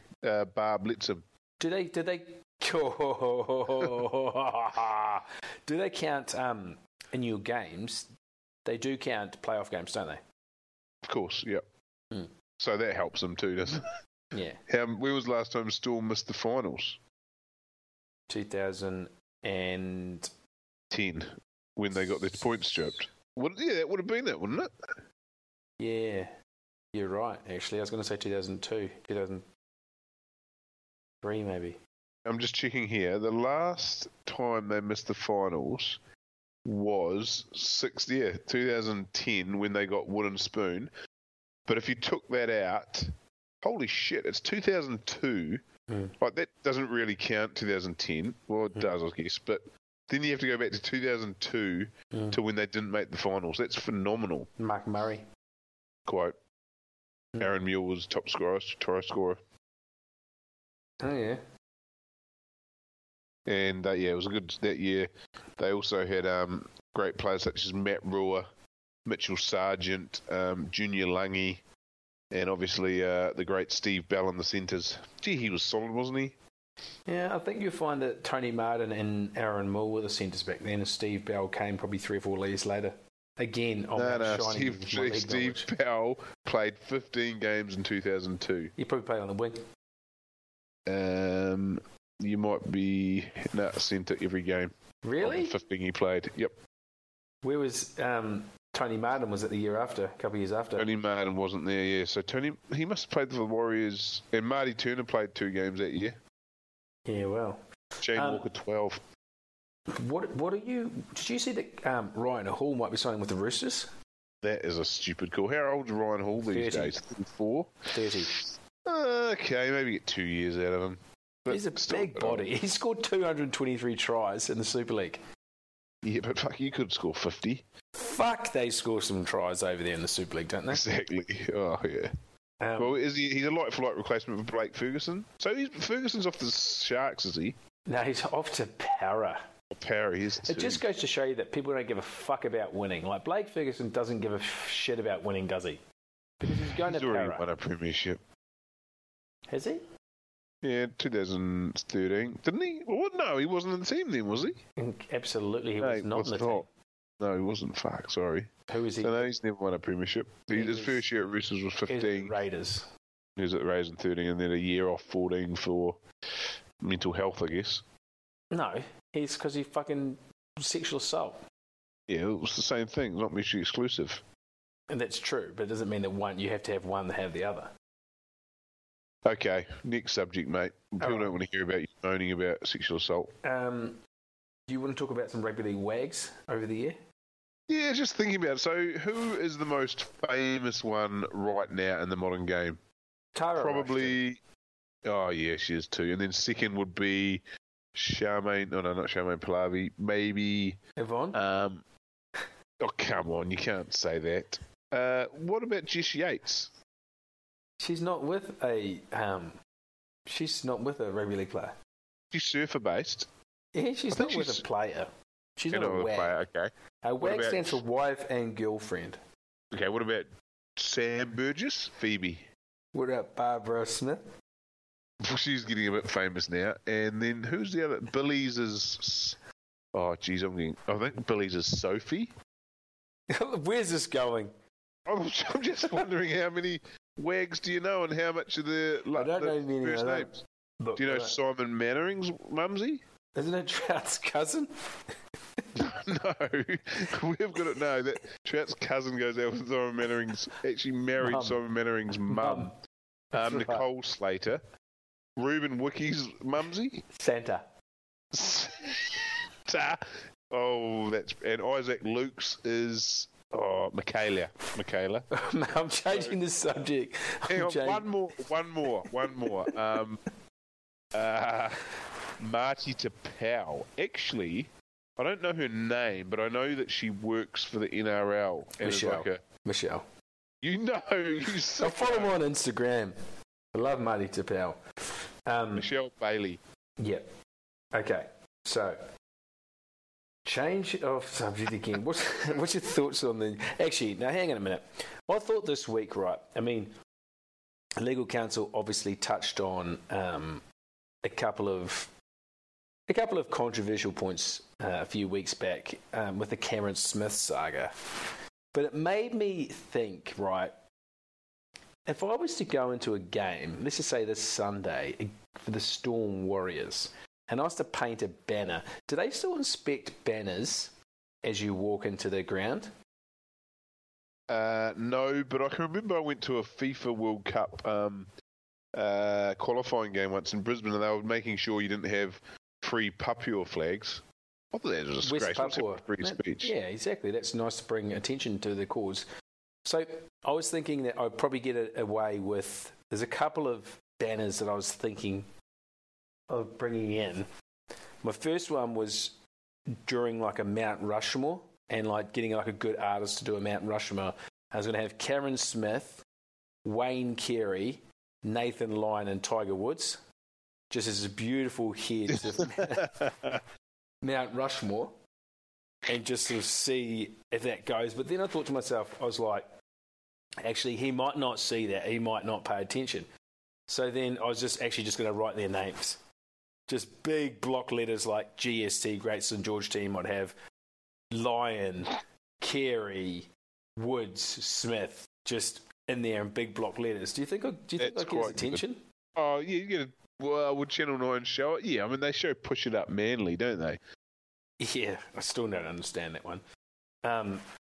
Barb lets him. Do they count in your games? They do count playoff games, don't they? Of course, yeah. Mm. So that helps them too, doesn't it? Yeah. Where was the last time Storm missed the finals? 2010, when they got their points stripped. Yeah, that would have been it, wouldn't it? Yeah, you're right, actually. I was going to say 2002, 2003 maybe. I'm just checking here. The last time they missed the finals was 2010, when they got Wooden Spoon. But if you took that out, holy shit, it's 2002. Like, that doesn't really count, 2010. Well, it does, I guess. But then you have to go back to 2002 to when they didn't make the finals. That's phenomenal. Mark Murray. Quote. Aaron Mule was top scorer, try scorer. Oh, yeah. And, it was good that year. They also had great players such as Matt Ruhr, Mitchell Sargent, Junior Lange, and obviously the great Steve Bell in the centres. Gee, he was solid, wasn't he? Yeah, I think you'll find that Tony Martin and Aaron Moore were the centres back then, and Steve Bell came probably 3 or 4 years later. Again, on Steve Bell played 15 games in 2002. He probably played on the wing. You might be centre every game. Really? 15 he played. Yep. Where was Tony Martin was it the year after, a couple of years after? Tony Martin wasn't there, yeah. So he must have played for the Warriors, and Marty Turner played 2 games that year. Yeah, well. Shane Walker, 12. What are you... Did you see that Ryan Hall might be signing with the Roosters? That is a stupid call. How old is Ryan Hall these days? 34? 30. Okay, maybe get 2 years out of him. But he's a big body. He scored 223 tries in the Super League. Yeah, but fuck, you could score 50. Fuck, they score some tries over there in the Super League, don't they? Exactly. Oh, yeah. Well, is he? He's a like-for-like replacement for Blake Ferguson. So Ferguson's off the Sharks, is he? No, he's off to Para. Para, he is too. It just goes to show you that people don't give a fuck about winning. Like, Blake Ferguson doesn't give a shit about winning, does he? Because he's going to Para. He's already won a premiership. Has he? Yeah, 2013. Didn't he? Well, no, he wasn't in the team then, was he? Absolutely, he was not in the team. No, he wasn't. Fuck, sorry. Who is he? So, no, he's never won a premiership. His first year at Roosters was 15. He was at Raiders. He was at Raiders in 13, and then a year off 14 for mental health, I guess. No, he's because he fucking sexual assault. Yeah, it was the same thing. Not mutually exclusive. And that's true, but it doesn't mean that one. You have to have one to have the other. Okay, next subject, mate. People don't want to hear about you moaning about sexual assault. Do you want to talk about some rugby league wags over the year? Yeah, just thinking about it. So, who is the most famous one right now in the modern game? Tara. Probably. Oh, yeah, she is too. And then second would be Charmaine. Oh, no, not Charmaine Pallavi. Maybe. Yvonne? Oh, come on. You can't say that. What about Jess Yates? She's not with a rugby league player. She's surfer based. Yeah, she's not with a player. She's not a wag. Player, okay. A wag stands for wife and girlfriend. Okay, what about Sam Burgess? Phoebe. What about Barbara Smith? Well, she's getting a bit famous now. And then who's the other? Billy's is. Oh, geez, I think Billy's is Sophie. Where's this going? I'm just wondering how many wags do you know and how much of the first names? Look, do you know Simon Mannering's mumsy? Isn't it Trout's cousin? No. We've got to know that Trout's cousin goes out with Simon Mannering's, actually married Simon Mannering's mum. Right. Nicole Slater. Ruben Wickie's mumsy? Santa. Oh, that's... And Isaac Luke's is... Oh, Michaela. I'm changing the subject. One more. Marty Tapau. Actually, I don't know her name, but I know that she works for the NRL. Michelle. You know. I follow her on Instagram. I love Marty Tapau. Michelle Bailey. Yep. Yeah. Okay. So... Change of subject again. What's your thoughts on the... Actually, now hang on a minute. I thought this week, right, I mean, legal counsel obviously touched on a couple of controversial points a few weeks back with the Cameron Smith saga. But it made me think, right, if I was to go into a game, let's just say this Sunday, for the Storm Warriors... And I used to paint a banner. Do they still inspect banners as you walk into the ground? No, but I can remember I went to a FIFA World Cup qualifying game once in Brisbane, and they were making sure you didn't have free Papua flags. I thought that was a disgrace. West Papua. Free speech. Yeah, exactly. That's nice to bring attention to the cause. So I was thinking that I'd probably get away with... There's a couple of banners that I was thinking... of bringing in. My first one was during like a Mount Rushmore and like getting like a good artist to do a Mount Rushmore. I was going to have Cameron Smith, Wayne Carey, Nathan Lyon and Tiger Woods just as beautiful heads of Mount Rushmore and just sort of see if that goes. But then I thought to myself, I was like, actually he might not see that. He might not pay attention. So then I was just going to write their names. Just big block letters like GST, Great St. George Team, I'd have Lyon, Carey, Woods, Smith, just in there in big block letters. Do you think I'd get his attention? Good. Oh, yeah, you get it. Well, would Channel 9 show it? Yeah, I mean, they show Push It Up Manly, don't they? Yeah, I still don't understand that one.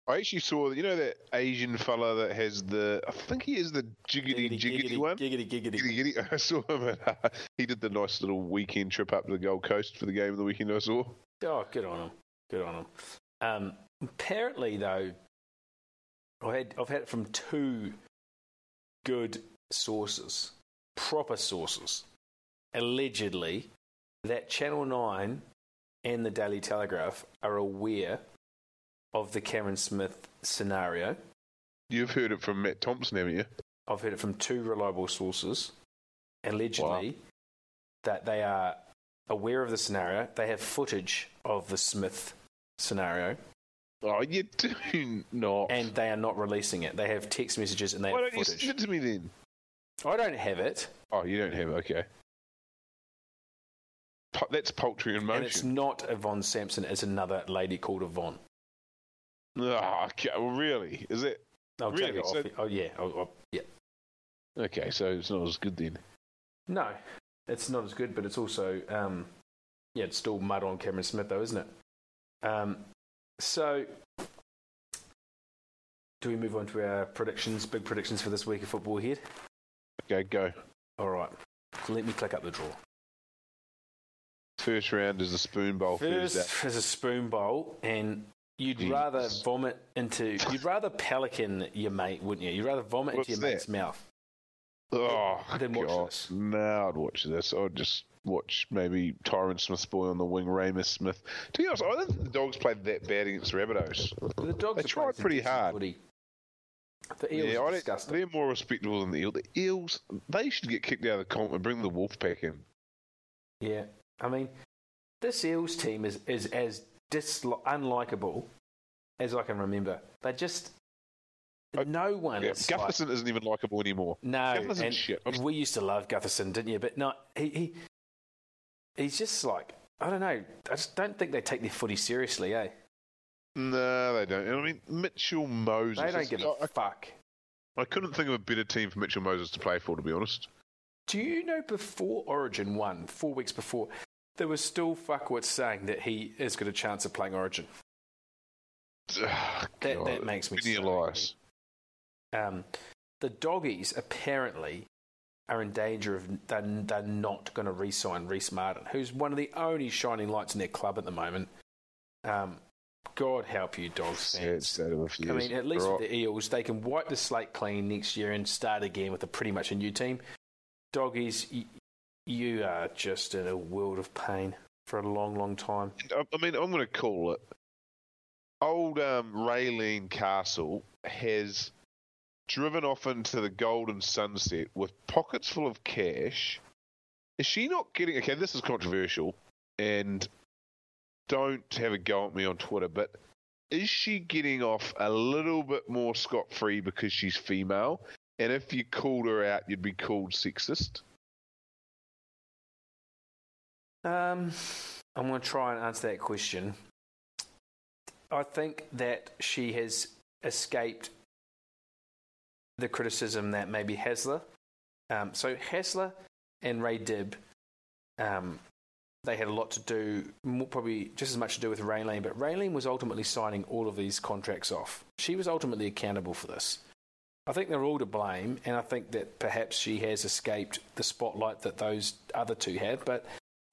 I actually saw, you know, that Asian fella that has the, I think he is the jiggity one. Giggity. I saw him at, he did the nice little weekend trip up to the Gold Coast for the game of the weekend I saw. Oh, good on him. Apparently though, I've had it from two good sources, proper sources. Allegedly, that Channel 9 and the Daily Telegraph are aware of the Cameron Smith scenario. You've heard it from Matt Thompson, haven't you? I've heard it from two reliable sources. Allegedly, that they are aware of the scenario. They have footage of the Smith scenario. Oh, you do not. And they are not releasing it. They have text messages and they have footage. Why don't you send it to me then? I don't have it. Oh, you don't have it, okay. That's poultry in motion. And it's not Yvonne Sampson, it's another lady called Yvonne. Oh, okay. Well, really? Is it? I'll really? Take it off. Oh, yeah. Yeah. Okay, so it's not as good then. No, it's not as good, but it's also, it's still mud on Cameron Smith, though, isn't it? So, do we move on to our predictions, big predictions for this week of football here? Okay, go. All right. Let me click up the draw. First round is a spoon bowl. First is a spoon bowl, and you'd rather vomit into... You'd rather pelican your mate, wouldn't you? You'd rather vomit into your mate's mouth. Oh, then watch this. No, I'd watch this. I'd just... watch maybe Tyron Smith's boy on the wing, Ramus Smith. To be honest, I don't think the Dogs played that bad against Rabbitohs. They tried pretty hard. Footy. The Eels are disgusting. They're more respectable than the Eels. The Eels, they should get kicked out of the comp and bring the Wolfpack in. Yeah, I mean, this Eels team is as unlikable as I can remember. They just... No one is. Gutherson isn't even likeable anymore. No. Gutherson's shit. We used to love Gutherson, didn't you? But no, he's just like, I don't know. I just don't think they take their footy seriously, eh? No, they don't. I mean, Mitchell Moses. They don't give a fuck. I couldn't think of a better team for Mitchell Moses to play for, to be honest. Do you know before Origin won, 4 weeks before, there was still fuckwits saying that he has got a chance of playing Origin? Oh, that makes me sick. The Doggies apparently are in danger of they're not going to re-sign Reece Martin, who's one of the only shining lights in their club at the moment. God help you, Dogs fans. Yeah, I mean, at least with the Eels, they can wipe the slate clean next year and start again with a pretty much a new team. Doggies, you are just in a world of pain for a long, long time. I mean, I'm going to call it. Old Raylene Castle has... driven off into the golden sunset with pockets full of cash. Is she not getting... Okay, this is controversial, and don't have a go at me on Twitter, but is she getting off a little bit more scot-free because she's female? And if you called her out, you'd be called sexist? I'm going to try and answer that question. I think that she has escaped... the criticism that maybe Hasler. So Hasler and Ray Dibb, they had a lot to do, probably just as much to do with Raylene, but Raylene was ultimately signing all of these contracts off. She was ultimately accountable for this. I think they're all to blame, and I think that perhaps she has escaped the spotlight that those other two have, but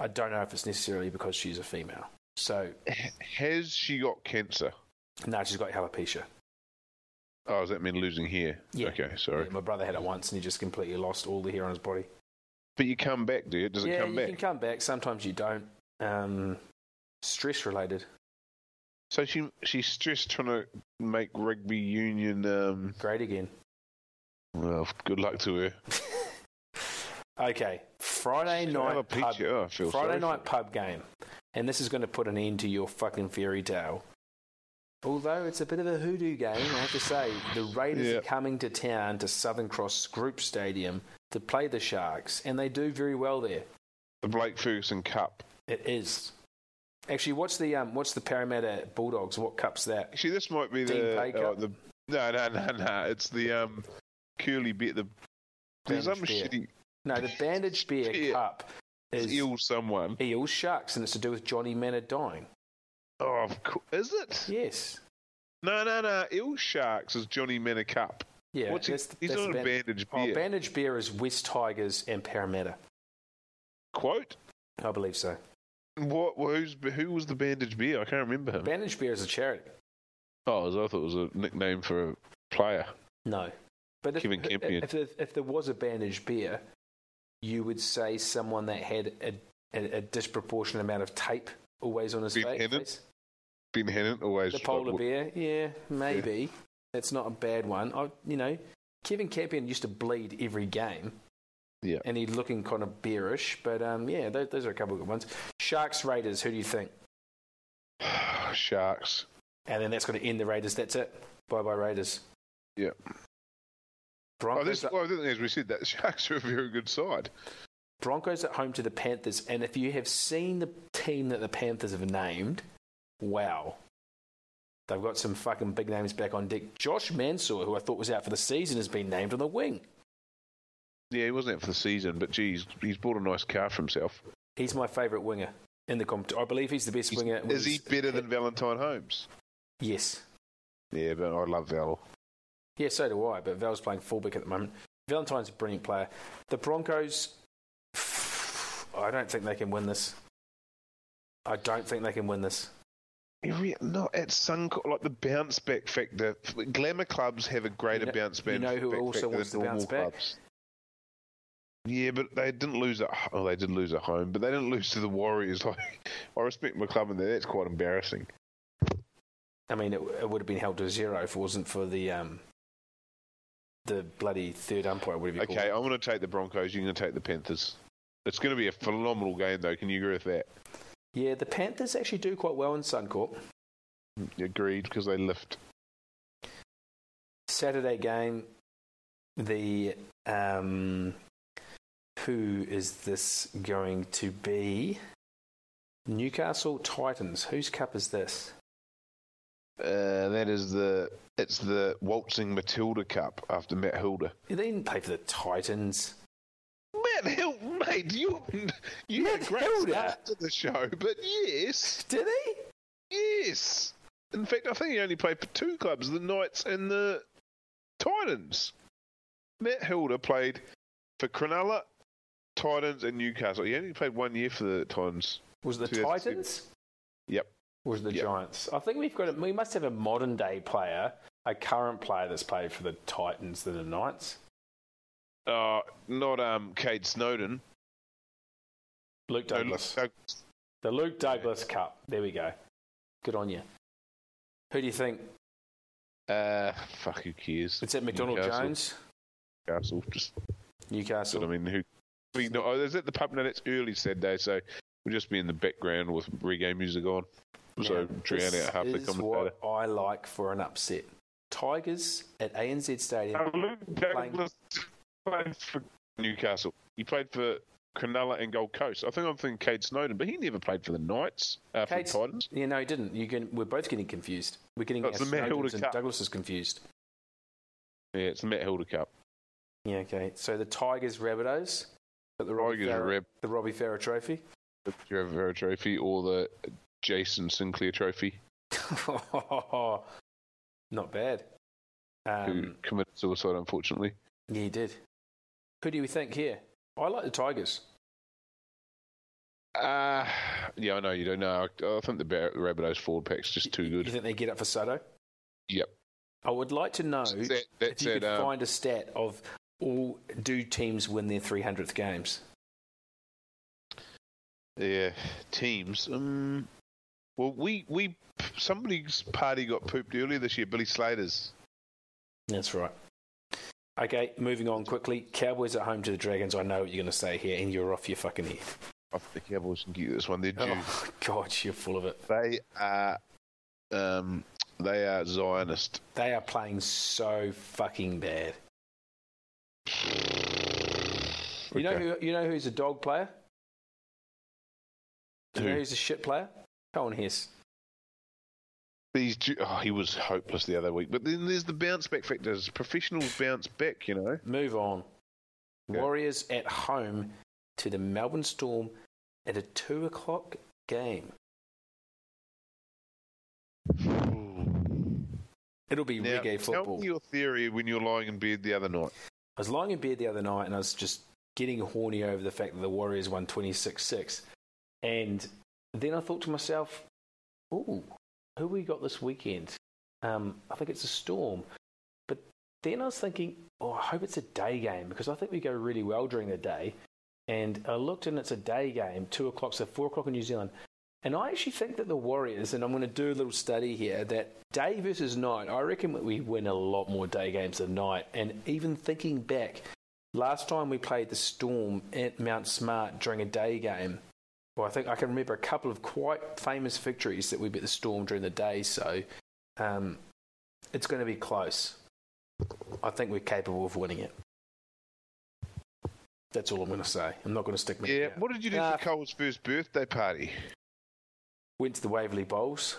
I don't know if it's necessarily because she's a female. So has she got cancer? No, she's got alopecia. Oh, does that mean losing hair? Yeah. Okay, sorry. Yeah, my brother had it once and he just completely lost all the hair on his body. But you come back, do you? Does it come back? Yeah, you can come back. Sometimes you don't. Stress-related. So she's stressed trying to make rugby union... great again. Well, good luck to her. Okay, Friday night pub game. And this is going to put an end to your fucking fairy tale. Although it's a bit of a hoodoo game, I have to say, the Raiders are coming to town to Southern Cross Group Stadium to play the Sharks, and they do very well there. The Blake Ferguson Cup. It is. Actually, what's the Parramatta Bulldogs? What cup's that? Actually, this might be No. It's the Curly Bear. The Bandage Bear Cup is Eels Sharks, and it's to do with Johnny Manor dying. Oh, of course. Is it? Yes. No. Ill Sharks is Johnny Manor Cup. Yeah. He's not a Bandage Bear. Oh, Bandage Bear is West Tigers and Parramatta. Quote? I believe so. Who was the Bandage Bear? I can't remember him. Bandage Bear is a charity. Oh, I thought it was a nickname for a player. No. But if there was a Bandage Bear, you would say someone that had a disproportionate amount of tape always on his face. Been Hennant always. The polar bear, yeah, maybe. Yeah. That's not a bad one. Kevin Campion used to bleed every game. Yeah. And he's looking kind of bearish, but those are a couple of good ones. Sharks, Raiders, who do you think? Sharks. And then that's going to end the Raiders. That's it. Bye-bye, Raiders. Yeah. Broncos. As we said, that Sharks are a very good side. Broncos at home to the Panthers, and if you have seen the team that the Panthers have named, wow. They've got some fucking big names back on deck. Josh Mansour, who I thought was out for the season, has been named on the wing. Yeah, he wasn't out for the season, but geez, he's bought a nice car for himself. He's my favourite winger in the competition. I believe he's the best winger. Is he better than Valentine Holmes? Yes. Yeah, but I love Val. Yeah, so do I, but Val's playing fullback at the moment. Valentine's a brilliant player. The Broncos, I don't think they can win this. Not at Suncorp, like the bounce back factor. Glamour clubs have a greater bounce back factor. You know who also wants to bounce back? Clubs. Yeah, but they didn't lose at home. Oh, they did lose at home, but they didn't lose to the Warriors. Like, I respect McClellan there. That's quite embarrassing. I mean, it would have been held to 0 if it wasn't for the bloody third umpire, whatever you call it. Okay, I'm going to take the Broncos. You're going to take the Panthers. It's going to be a phenomenal game, though. Can you agree with that? Yeah, the Panthers actually do quite well in Suncorp. Agreed, because they lift. Saturday game, the... Who is this going to be? Newcastle Titans. Whose cup is this? It's the Waltzing Matilda Cup after Matt Hilda. Yeah, they didn't play for the Titans. Matt Hilda, mate, you had a great start to the show, but yes. Did he? Yes. In fact, I think he only played for two clubs, the Knights and the Titans. Matt Hilda played for Cronulla, Titans and Newcastle. He only played 1 year for the Titans. Was it the Titans? Yep. Was the Giants? I think we must have a modern day player, a current player that's played for the Titans than the Knights. Not Cade Snowden. Luke Douglas. The Luke Douglas Cup. There we go. Good on you. Who do you think? Fuck, who cares? It's at McDonald Jones. Newcastle. But I mean, who? Is it the pub? No, it's early Saturday, so we'll just be in the background with reggae music on. Now, so drown out half the commentator. This is what I like for an upset. Tigers at ANZ Stadium. Luke Douglas played for Newcastle. He played for Cronulla and Gold Coast. I think I'm thinking Cade Snowden, but he never played for the Knights. For the Titans. Yeah, no, he didn't. We're both getting confused. We're getting our Snowdens and Douglas is confused. Yeah, it's the Matt Hilda Cup. Yeah, okay. So the Tigers, Rabbitohs. The Robbie Farah Trophy. The Robbie Farah Trophy or the Jason Sinclair Trophy. Not bad. Who committed suicide, unfortunately. Yeah, he did. Who do you think here? I like the Tigers. Yeah, I know you don't know. I think the Rabbitohs forward pack's just too good. You think they get up for Soto? Yep. I would like to know if you could find a stat of... do teams win their 300th games? Yeah, teams. Well, we somebody's party got pooped earlier this year, Billy Slater's. That's right. Okay, moving on quickly. Cowboys at home to the Dragons. I know what you're going to say here, and you're off your fucking head. I think the Cowboys can get this one. They're due. Oh, God, you're full of it. They are Zionist. They are playing so fucking bad. You know who's a dog player? Do you know who's a shit player? Colin Hess. He was hopeless the other week. But then there's the bounce back factors. Professionals bounce back, you know. Move on. Okay. Warriors at home to the Melbourne Storm at a 2:00 game. It'll be reggae football. Tell me your theory when you were lying in bed the other night. I was lying in bed the other night and I was just getting horny over the fact that the Warriors won 26-6. And then I thought to myself, ooh, who we got this weekend? I think it's a Storm. But then I was thinking, I hope it's a day game because I think we go really well during the day. And I looked and it's a day game, 2:00, so 4:00 in New Zealand. And I actually think that the Warriors, and I'm going to do a little study here, that day versus night, I reckon we win a lot more day games than night. And even thinking back, last time we played the Storm at Mount Smart during a day game, well, I think I can remember a couple of quite famous victories that we beat the Storm during the day, so it's going to be close. I think we're capable of winning it. That's all I'm going to say. I'm not going to stick my head out. What did you do for Cole's first birthday party? Went to the Waverley Bowls.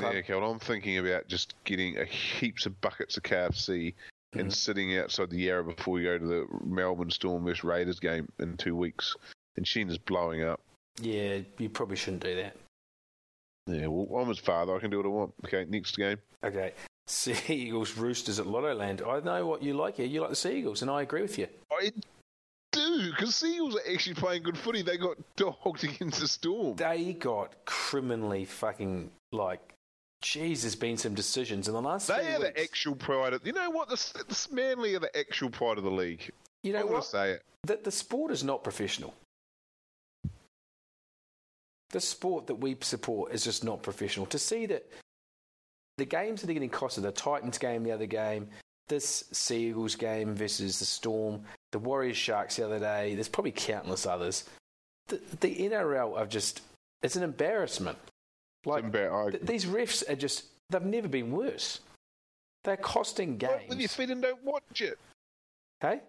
Yeah, okay. Well, I'm thinking about just getting a heaps of buckets of KFC and sitting outside the Yarra before we go to the Melbourne Storm vs Raiders game in 2 weeks. And Sheena's blowing up. Yeah, you probably shouldn't do that. Yeah, well, I'm his father. I can do what I want. Okay, next game. Okay. Sea Eagles, Roosters at Lotto Land. I know what you like here. You like the Sea Eagles, and I agree with you. I do, because Sea Eagles are actually playing good footy. They got dogged against the Storm. They got criminally fucking, jeez, there's been some decisions in the last few weeks. They are the actual pride of... You know what? The Manly are the actual pride of the league. You know I want to say it. The sport is not professional. The sport that we support is just not professional. To see that the games that are getting costed, the Titans game the other game, this Sea Eagles game versus the Storm, the Warriors Sharks the other day, there's probably countless others. The NRL are just... It's an embarrassment. These refs are just... They've never been worse. They're costing games. Right with your feet and don't watch it. Hey?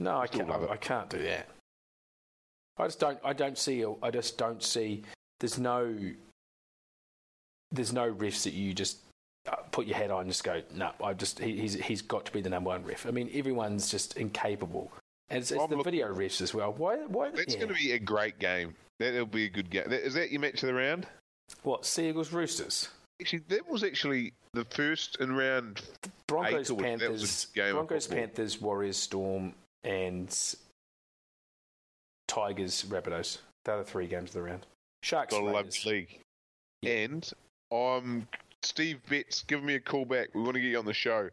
No, I can't do that. I just don't see. There's no refs that you just put your head on and just go, no, he's got to be the number one ref. I mean, everyone's just incapable. And it's the video refs as well. Why? That's going to be a great game. That'll be a good game. Is that your match of the round? What, Sea Eagles Roosters? Actually, that was actually the first in round Broncos, eight, Panthers, Broncos, Panthers, Warriors, Storm, and Tigers, Rabbitohs. They're the three games of the round. Sharks, Raiders. Loves league. Yeah. And Steve Betts, give me a call back. We want to get you on the show.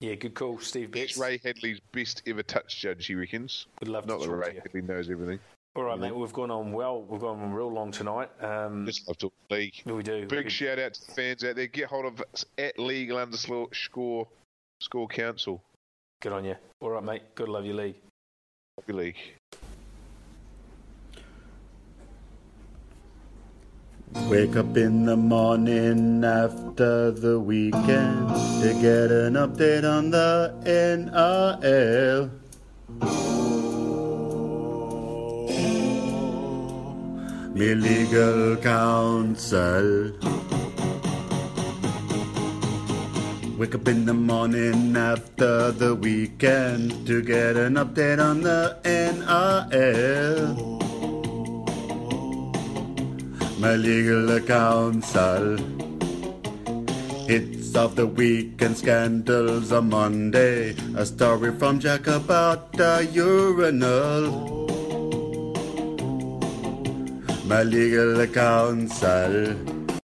Yeah, good call, Steve Betts. It's Ray Hadley's best ever touch judge, he reckons. We'd love to talk to you. Not that Ray Hadley knows everything. All right, mate, we've gone on well. We've gone on real long tonight. Just love talking league. We do. Big shout-out to the fans out there. Get hold of us at legal_score council. Good on you. All right, mate. Good to love your league. Love your league. Wake up in the morning after the weekend to get an update on the NRL. Me legal counsel. Wake up in the morning after the weekend to get an update on the NRL. My legal counsel. Hits of the week and scandals on Monday. A story from Jack about a urinal. My legal counsel.